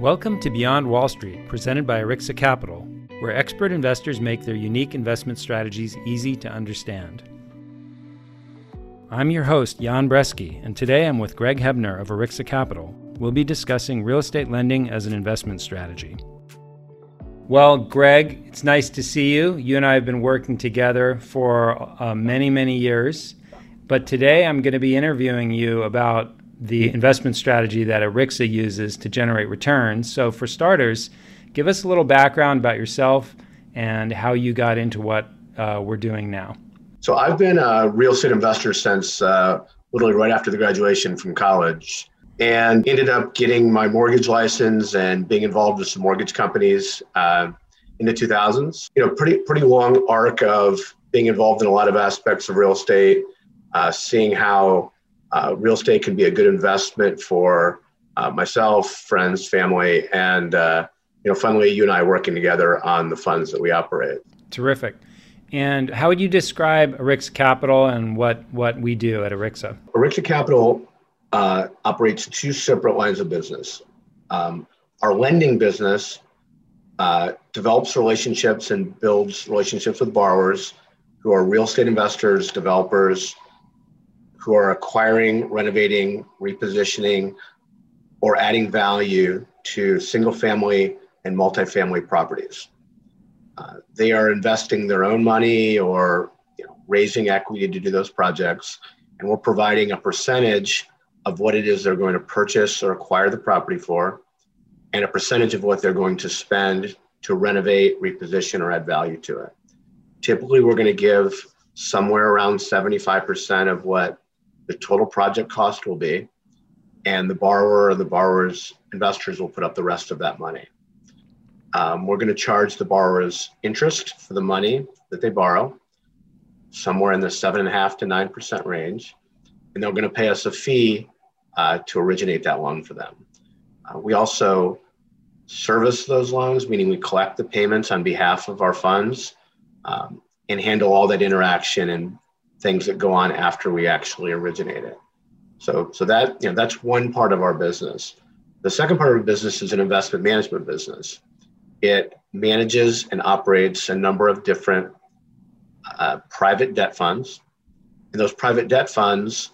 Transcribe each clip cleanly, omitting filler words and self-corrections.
Welcome to Beyond Wall Street, presented by Arixa Capital, where expert investors make their unique investment strategies easy to understand. I'm your host, Jan Brzeski, and today I'm with Greg Hebner of Arixa Capital. We'll be discussing real estate lending as an investment strategy. Well, Greg, it's nice to see you. You and I have been working together for many years, but today I'm going to be interviewing you about the investment strategy that Arixa uses to generate returns. So for starters, give us a little background about yourself and how you got into what we're doing now. So I've been a real estate investor since literally right after the graduation from college, and ended up getting my mortgage license and being involved with some mortgage companies in the 2000s. You know, pretty long arc of being involved in a lot of aspects of real estate, seeing how real estate can be a good investment for myself, friends, family, and finally, you and I working together on the funds that we operate. Terrific. And how would you describe Arixa Capital and what we do at Arixa? Arixa Capital operates two separate lines of business. Our lending business develops relationships and builds relationships with borrowers who are real estate investors, developers, who are acquiring, renovating, repositioning, or adding value to single-family and multifamily properties. They are investing their own money or raising equity to do those projects, and we're providing a percentage of what it is they're going to purchase or acquire the property for, and a percentage of what they're going to spend to renovate, reposition, or add value to it. Typically, we're going to give somewhere around 75% of what the total project cost will be, and the borrower or the borrower's investors will put up the rest of that money. We're going to charge the borrowers interest for the money that they borrow, somewhere in the 7.5% to 9% range, and they're going to pay us a fee to originate that loan for them. We also service those loans, meaning we collect the payments on behalf of our funds and handle all that interaction and things that go on after we actually originate it. So that, that's one part of our business. The second part of our business is an investment management business. It manages and operates a number of different private debt funds. And those private debt funds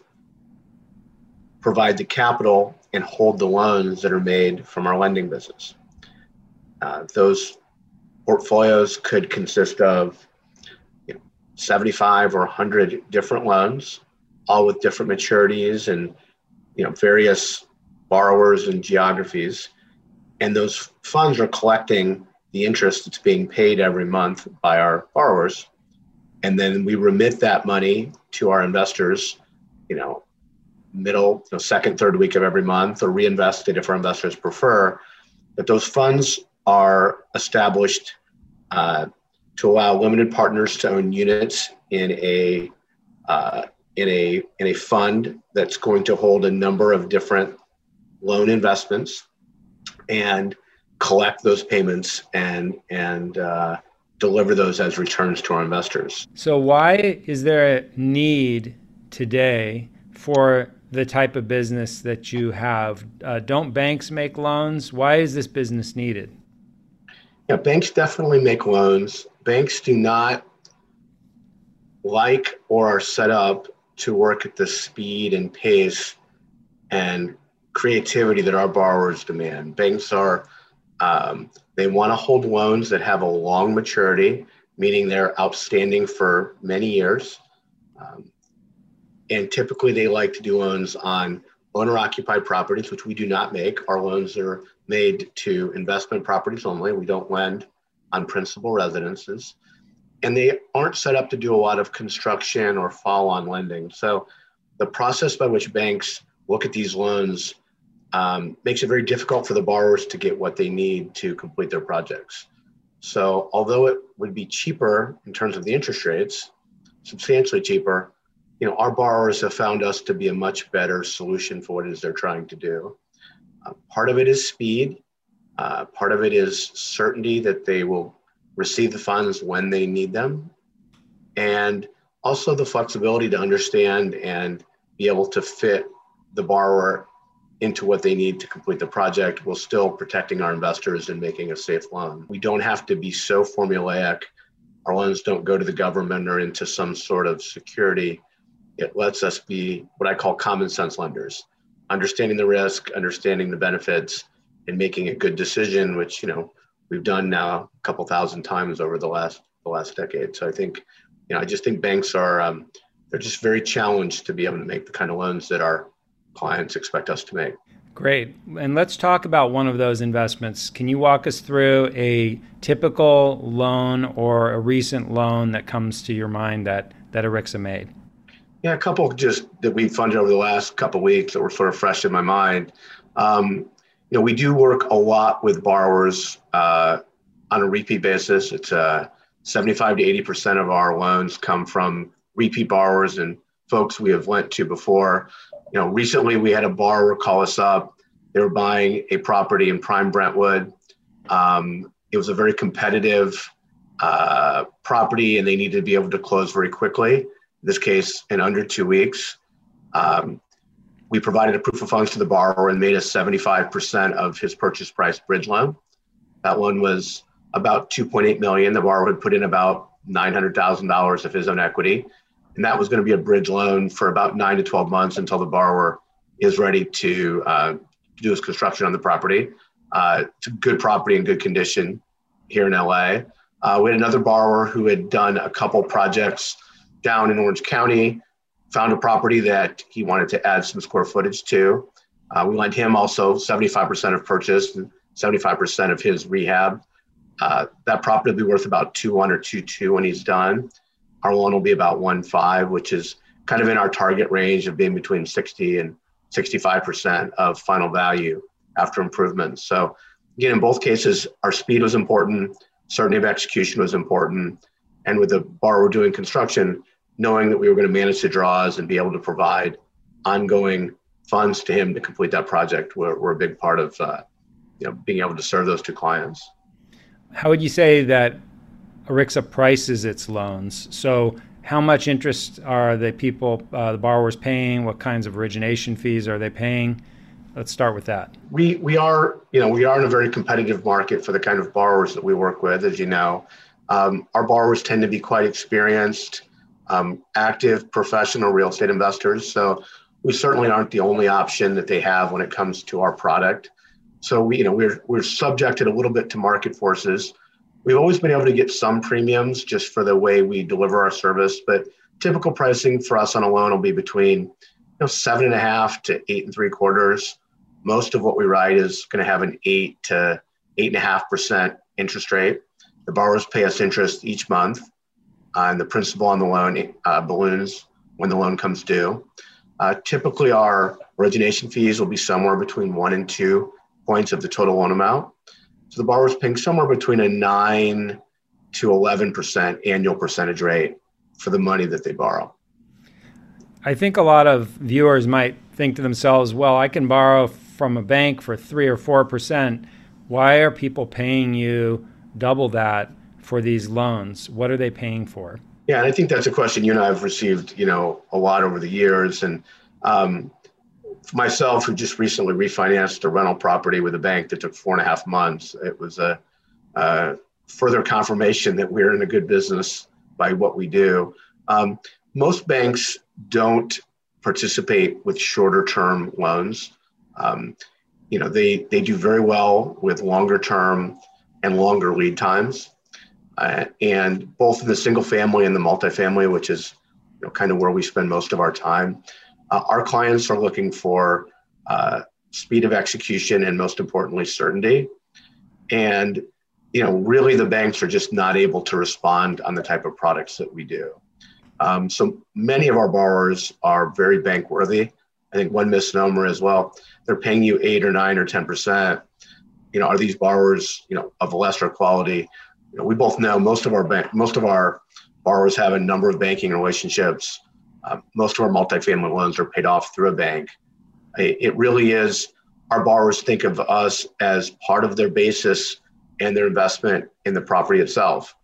provide the capital and hold the loans that are made from our lending business. Those portfolios could consist of 75 or 100 different loans, all with different maturities and various borrowers and geographies. And those funds are collecting the interest that's being paid every month by our borrowers. And then we remit that money to our investors, middle, second, third week of every month, or reinvest it if our investors prefer. But those funds are established to allow limited partners to own units in a fund that's going to hold a number of different loan investments and collect those payments and deliver those as returns to our investors. So why is there a need today for the type of business that you have? Don't banks make loans? Why is this business needed? Yeah, banks definitely make loans. Banks do not like or are set up to work at the speed and pace and creativity that our borrowers demand. Banks are, they want to hold loans that have a long maturity, meaning they're outstanding for many years. And typically they like to do loans on owner-occupied properties, which we do not make. Our loans are made to investment properties only. We don't lend on principal residences, and they aren't set up to do a lot of construction or follow-on lending. So the process by which banks look at these loans makes it very difficult for the borrowers to get what they need to complete their projects. So although it would be cheaper in terms of the interest rates, substantially cheaper, our borrowers have found us to be a much better solution for what it is they're trying to do. Part of it is speed. Part of it is certainty that they will receive the funds when they need them, and also the flexibility to understand and be able to fit the borrower into what they need to complete the project while still protecting our investors and making a safe loan. We don't have to be so formulaic. Our loans don't go to the government or into some sort of security. It lets us be what I call common sense lenders, understanding the risk, understanding the benefits, and making a good decision, which, you know, we've done now a couple thousand times over the last decade. So I think, you know, I just think banks are, they're just very challenged to be able to make the kind of loans that our clients expect us to make. Great. And let's talk about one of those investments. Can you walk us through a typical loan or a recent loan that comes to your mind that Arixa made? Yeah, a couple just that we've funded over the last couple of weeks that were sort of fresh in my mind. You know, we do work a lot with borrowers on a repeat basis. It's 75 to 80% of our loans come from repeat borrowers and folks we have lent to before. You know, recently we had a borrower call us up. They were buying a property in prime Brentwood. It was a very competitive property, and they needed to be able to close very quickly, in this case, in under 2 weeks. We provided a proof of funds to the borrower and made a 75% of his purchase price bridge loan. That one was about $2.8 million. The borrower had put in about $900,000 of his own equity. And that was going to be a bridge loan for about 9 to 12 months until the borrower is ready to do his construction on the property. It's a good property in good condition here in LA. We had another borrower who had done a couple projects down in Orange County, found a property that he wanted to add some square footage to. We lent him also 75% of purchase and 75% of his rehab. That property will be worth about 2.1 or 2.2 when he's done. Our loan will be about 1.5, which is kind of in our target range of being between 60 and 65% of final value after improvements. So again, in both cases, our speed was important, certainty of execution was important, and with the borrower doing construction, knowing that we were going to manage the draws and be able to provide ongoing funds to him to complete that project were a big part of being able to serve those two clients. How would you say that Arixa prices its loans? So how much interest are the borrowers paying? What kinds of origination fees are they paying? Let's start with that. We are in a very competitive market for the kind of borrowers that we work with, as you know. Our borrowers tend to be quite experienced, active professional real estate investors. So we certainly aren't the only option that they have when it comes to our product. So we're subjected a little bit to market forces. We've always been able to get some premiums just for the way we deliver our service, but typical pricing for us on a loan will be between 7.5 to 8.75. Most of what we write is going to have an 8 to 8.5% interest rate. The borrowers pay us interest each month, and the principal on the loan balloons when the loan comes due. Typically, our origination fees will be somewhere between 1 and 2 points of the total loan amount. So the borrower's paying somewhere between a 9 to 11% annual percentage rate for the money that they borrow. I think a lot of viewers might think to themselves, well, I can borrow from a bank for 3 or 4%. Why are people paying you double that for these loans? What are they paying for? Yeah, and I think that's a question you and I have received, a lot over the years. And for myself, who just recently refinanced a rental property with a bank that took 4.5 months, it was a further confirmation that we're in a good business by what we do. Most banks don't participate with shorter-term loans. They do very well with longer-term and longer lead times. And both in the single family and the multifamily, which is kind of where we spend most of our time, our clients are looking for speed of execution and, most importantly, certainty. And really, the banks are just not able to respond on the type of products that we do. So many of our borrowers are very bank worthy. I think one misnomer is, they're paying you 8 or 9 or 10%. Are these borrowers of lesser quality? We both know most of our borrowers have a number of banking relationships. Most of our multifamily loans are paid off through a bank. It really is, our borrowers think of us as part of their basis and their investment in the property itself.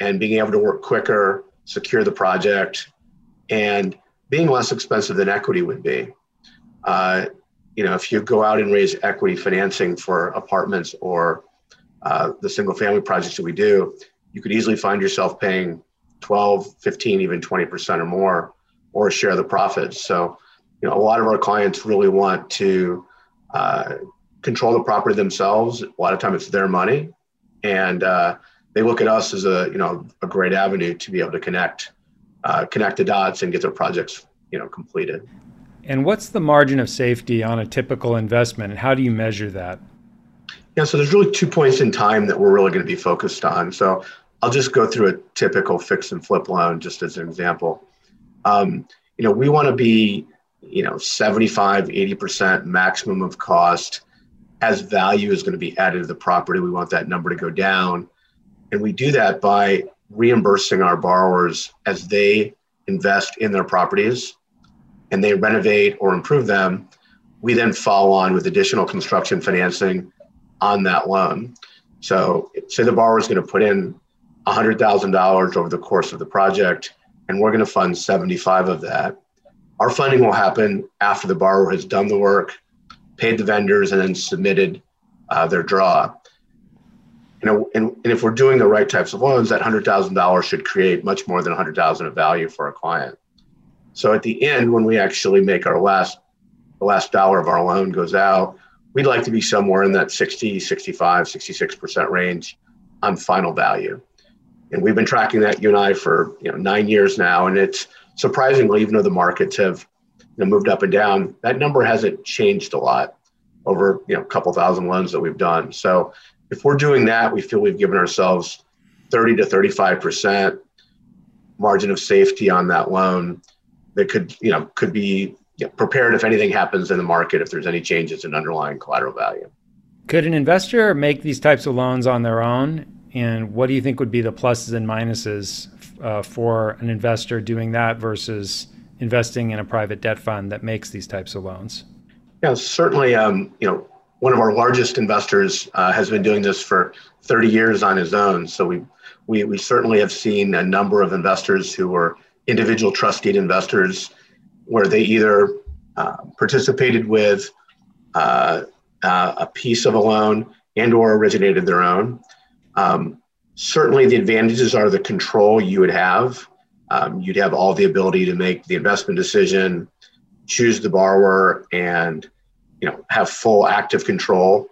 And being able to work quicker, secure the project, and being less expensive than equity would be. you know, if you go out and raise equity financing for apartments or the single family projects that we do, you could easily find yourself paying 12, 15, even 20% or more, or a share of the profits. So, you know, a lot of our clients really want to control the property themselves. A lot of time it's their money, and they look at us as a, you know, a great avenue to be able to connect the dots and get their projects, you know, completed. And what's the margin of safety on a typical investment, and how do you measure that? Yeah, so there's really 2 points in time that we're really going to be focused on. So I'll just go through a typical fix and flip loan just as an example. You know, we want to be, you know, 75, 80% maximum of cost. As value is going to be added to the property, we want that number to go down. And we do that by reimbursing our borrowers as they invest in their properties and they renovate or improve them. We then follow on with additional construction financing on that loan. So say the borrower is going to put in $100,000 over the course of the project, and we're going to fund 75 of that. Our funding will happen after the borrower has done the work, paid the vendors, and then submitted their draw. You know, and if we're doing the right types of loans, that $100,000 should create much more than $100,000 of value for our client. So at the end, when we actually make our the last dollar of our loan goes out, we'd like to be somewhere in that 60, 65, 66% range on final value. And we've been tracking that, you and I, for, you know, 9 years now. And it's surprisingly, even though the markets have, you know, moved up and down, that number hasn't changed a lot over, you know, a couple thousand loans that we've done. So if we're doing that, we feel we've given ourselves 30 to 35% margin of safety on that loan that could, you know, could be prepared if anything happens in the market, if there's any changes in underlying collateral value. Could an investor make these types of loans on their own? And what do you think would be the pluses and minuses for an investor doing that versus investing in a private debt fund that makes these types of loans? Yeah, certainly, you know, one of our largest investors has been doing this for 30 years on his own. So we certainly have seen a number of investors who were individual trust deed investors where they either participated with a piece of a loan and or originated their own. Certainly the advantages are the control you would have. You'd have all the ability to make the investment decision, choose the borrower, and, you know, have full active control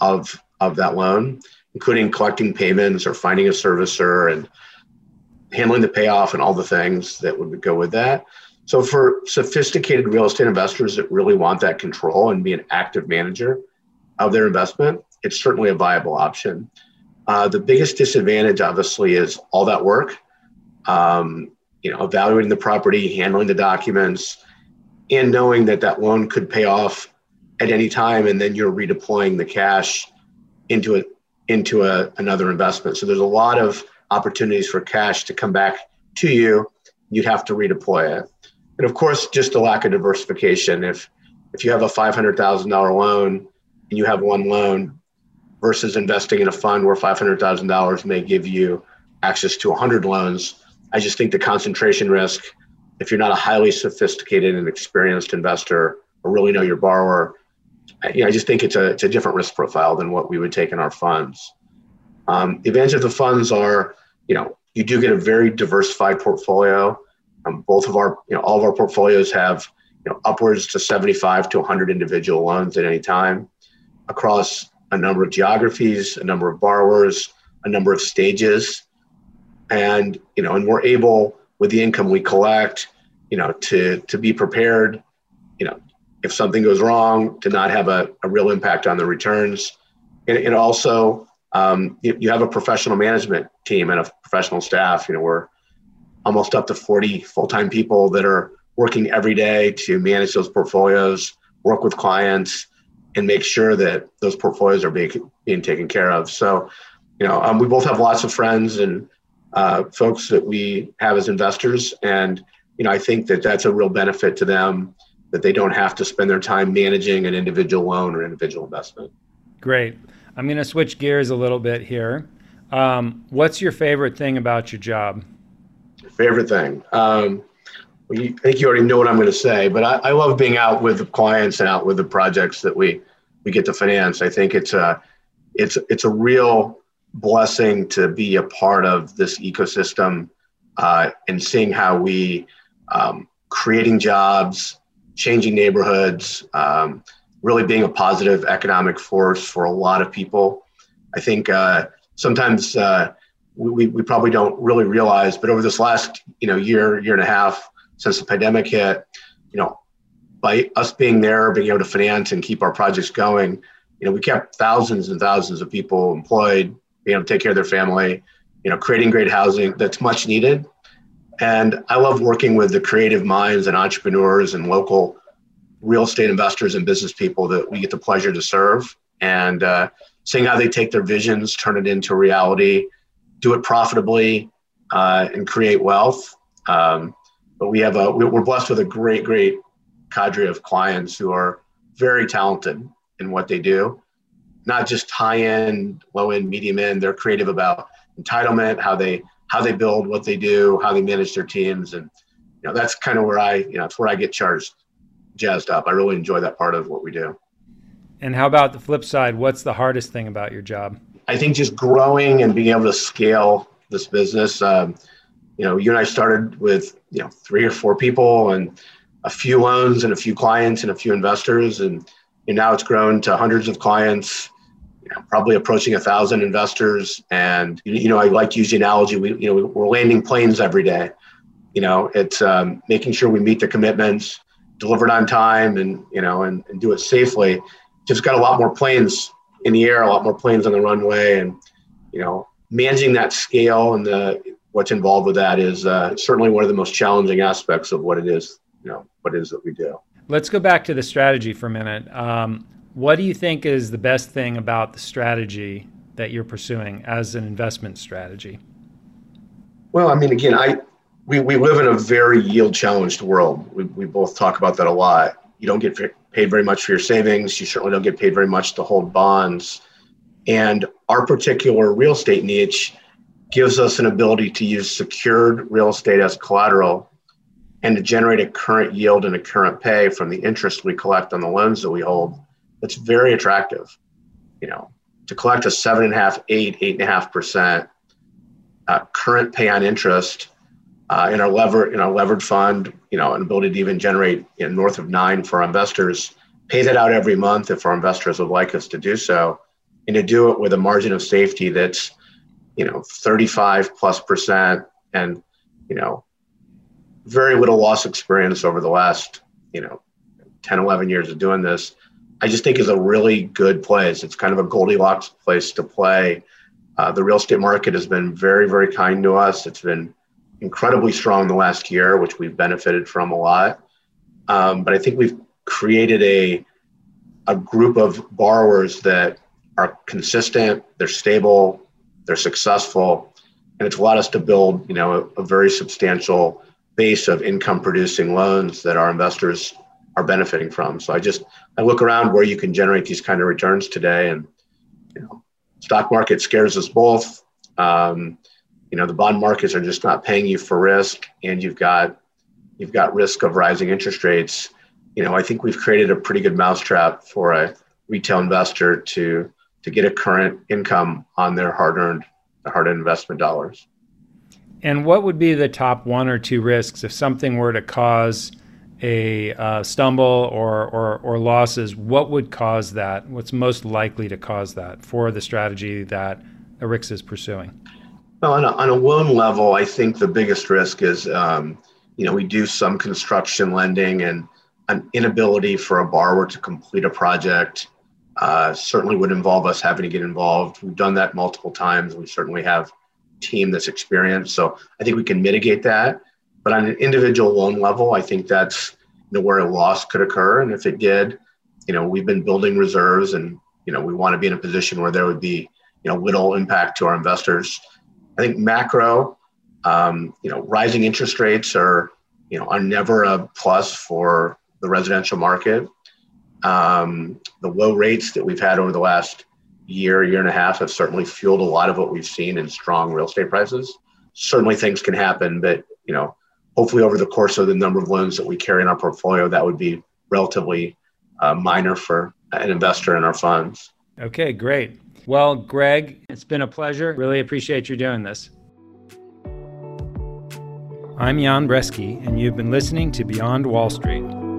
of that loan, including collecting payments or finding a servicer and handling the payoff and all the things that would go with that. So for sophisticated real estate investors that really want that control and be an active manager of their investment, it's certainly a viable option. The biggest disadvantage, obviously, is all that work, you know, evaluating the property, handling the documents, and knowing that that loan could pay off at any time, and then you're redeploying the cash into another investment. So there's a lot of opportunities for cash to come back to you. You'd have to redeploy it, and of course, just the lack of diversification. If you have a $500,000 loan and you have one loan, versus investing in a fund where $500,000 may give you access to 100 loans. I just think the concentration risk, if you're not a highly sophisticated and experienced investor or really know your borrower, you know, I just think it's a different risk profile than what we would take in our funds. The advantage of the funds are, you know, you do get a very diversified portfolio. Both of our, you know, all of our portfolios have, you know, upwards to 75 to 100 individual loans at any time across a number of geographies, a number of borrowers, a number of stages. And, you know, and we're able, with the income we collect, you know, to be prepared, you know, if something goes wrong, to not have a real impact on the returns. And also, you have a professional management team and a professional staff. You know, we're almost up to 40 full-time people that are working every day to manage those portfolios, work with clients, and make sure that those portfolios are being taken care of. So, you know, we both have lots of friends and folks that we have as investors. And, you know, I think that that's a real benefit to them, that they don't have to spend their time managing an individual loan or individual investment. Great. I'm going to switch gears a little bit here. What's your favorite thing about your job? Favorite thing? Well, I think you already know what I'm going to say, but I love being out with the clients and out with the projects that we get to finance. I think it's a real blessing to be a part of this ecosystem and seeing how we creating jobs, changing neighborhoods, really being a positive economic force for a lot of people. I think sometimes we probably don't really realize, but over this last year and a half since the pandemic hit, by us being there, being able to finance and keep our projects going, we kept thousands and thousands of people employed, being able to take care of their family, creating great housing that's much needed. And I love working with the creative minds and entrepreneurs and local real estate investors and business people that we get the pleasure to serve, and seeing how they take their visions, turn it into reality, do it profitably, and create wealth. But we're blessed with a great cadre of clients who are very talented in what they do, not just high-end, low-end, medium-end. They're creative about entitlement, how they build, what they do, how they manage their teams. And that's kind of where it's where I get jazzed up. I really enjoy that part of what we do. And how about the flip side? What's the hardest thing about your job? I think just growing and being able to scale this business. You and I started with, 3 or 4 people and a few loans and a few clients and a few investors. And now it's grown to hundreds of clients, probably approaching 1,000 investors. And, I like to use the analogy, we're landing planes every day. It's making sure we meet the commitments, deliver it on time, and, and do it safely. Just got a lot more planes in the air, a lot more planes on the runway. And, managing that scale and what's involved with that is certainly one of the most challenging aspects of what it is, what it is that we do. Let's go back to the strategy for a minute. What do you think is the best thing about the strategy that you're pursuing as an investment strategy? Well, again, we live in a very yield-challenged world. We both talk about that a lot. You don't get paid very much for your savings. You certainly don't get paid very much to hold bonds. And our particular real estate niche gives us an ability to use secured real estate as collateral and to generate a current yield and a current pay from the interest we collect on the loans that we hold. That's very attractive. To collect a 7.5%, 8.5% current pay on interest in our levered fund, an ability to even generate north of 9% for our investors, pay that out every month if our investors would like us to do so, and to do it with a margin of safety that's, 35%+, and, very little loss experience over the last, 10, 11 years of doing this, I just think is a really good place. It's kind of a Goldilocks place to play. The real estate market has been very, very kind to us. It's been incredibly strong the last year, which we've benefited from a lot. But I think we've created a group of borrowers that are consistent, they're stable, they're successful, and it's allowed us to build, a very substantial base of income producing loans that our investors are benefiting from. So I look around where you can generate these kind of returns today, and stock market scares us both. The bond markets are just not paying you for risk, and you've got risk of rising interest rates. I think we've created a pretty good mousetrap for a retail investor to get a current income on their hard-earned investment dollars. And what would be the top 1 or 2 risks if something were to cause a stumble or losses? What would cause that? What's most likely to cause that for the strategy that Arixa is pursuing? Well, on a loan level, I think the biggest risk is, we do some construction lending, and an inability for a borrower to complete a project certainly would involve us having to get involved. We've done that multiple times. We certainly have team that's experienced. So I think we can mitigate that. But on an individual loan level, I think that's where a loss could occur. And if it did, we've been building reserves, and, we want to be in a position where there would be, little impact to our investors. I think macro, rising interest rates are never a plus for the residential market. The low rates that we've had over the last year and a half have certainly fueled a lot of what we've seen in strong real estate prices. Certainly things can happen, but hopefully over the course of the number of loans that we carry in our portfolio, that would be relatively minor for an investor in our funds. Okay, great. Well, Greg, it's been a pleasure. Really appreciate you doing this. I'm Jan Brzeski, and you've been listening to Beyond Wall Street.